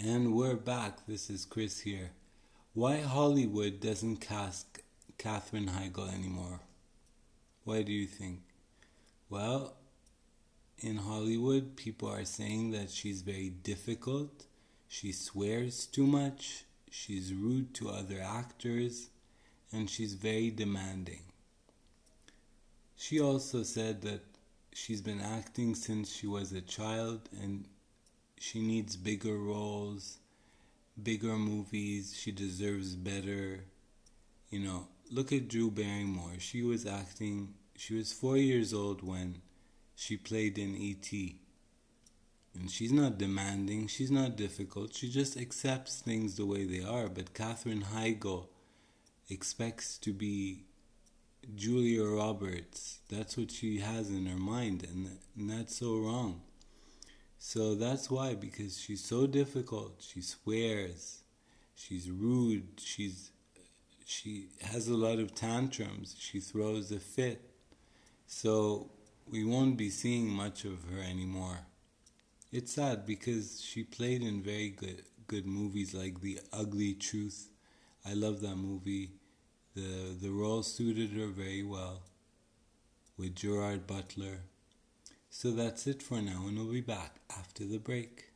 And we're back. This is Chris here. Why Hollywood doesn't cast Katherine Heigl anymore? Why do you think? Well, in Hollywood, people are saying that she's very difficult. She swears too much. She's rude to other actors. And she's very demanding. She also said that she's been acting since she was a child and she needs bigger roles, bigger movies, she deserves better. You know, look at Drew Barrymore. She was acting, she was 4 years old when she played in E.T. And she's not demanding, she's not difficult, she just accepts things the way they are. But Katherine Heigl expects to be Julia Roberts. That's what she has in her mind, and that's so wrong. So that's why, because she's so difficult, she swears, she's rude, she has a lot of tantrums, she throws a fit. So we won't be seeing much of her anymore. It's sad because she played in very good movies like The Ugly Truth. I love that movie. The role suited her very well with Gerard Butler. So that's it for now, and we'll be back after the break.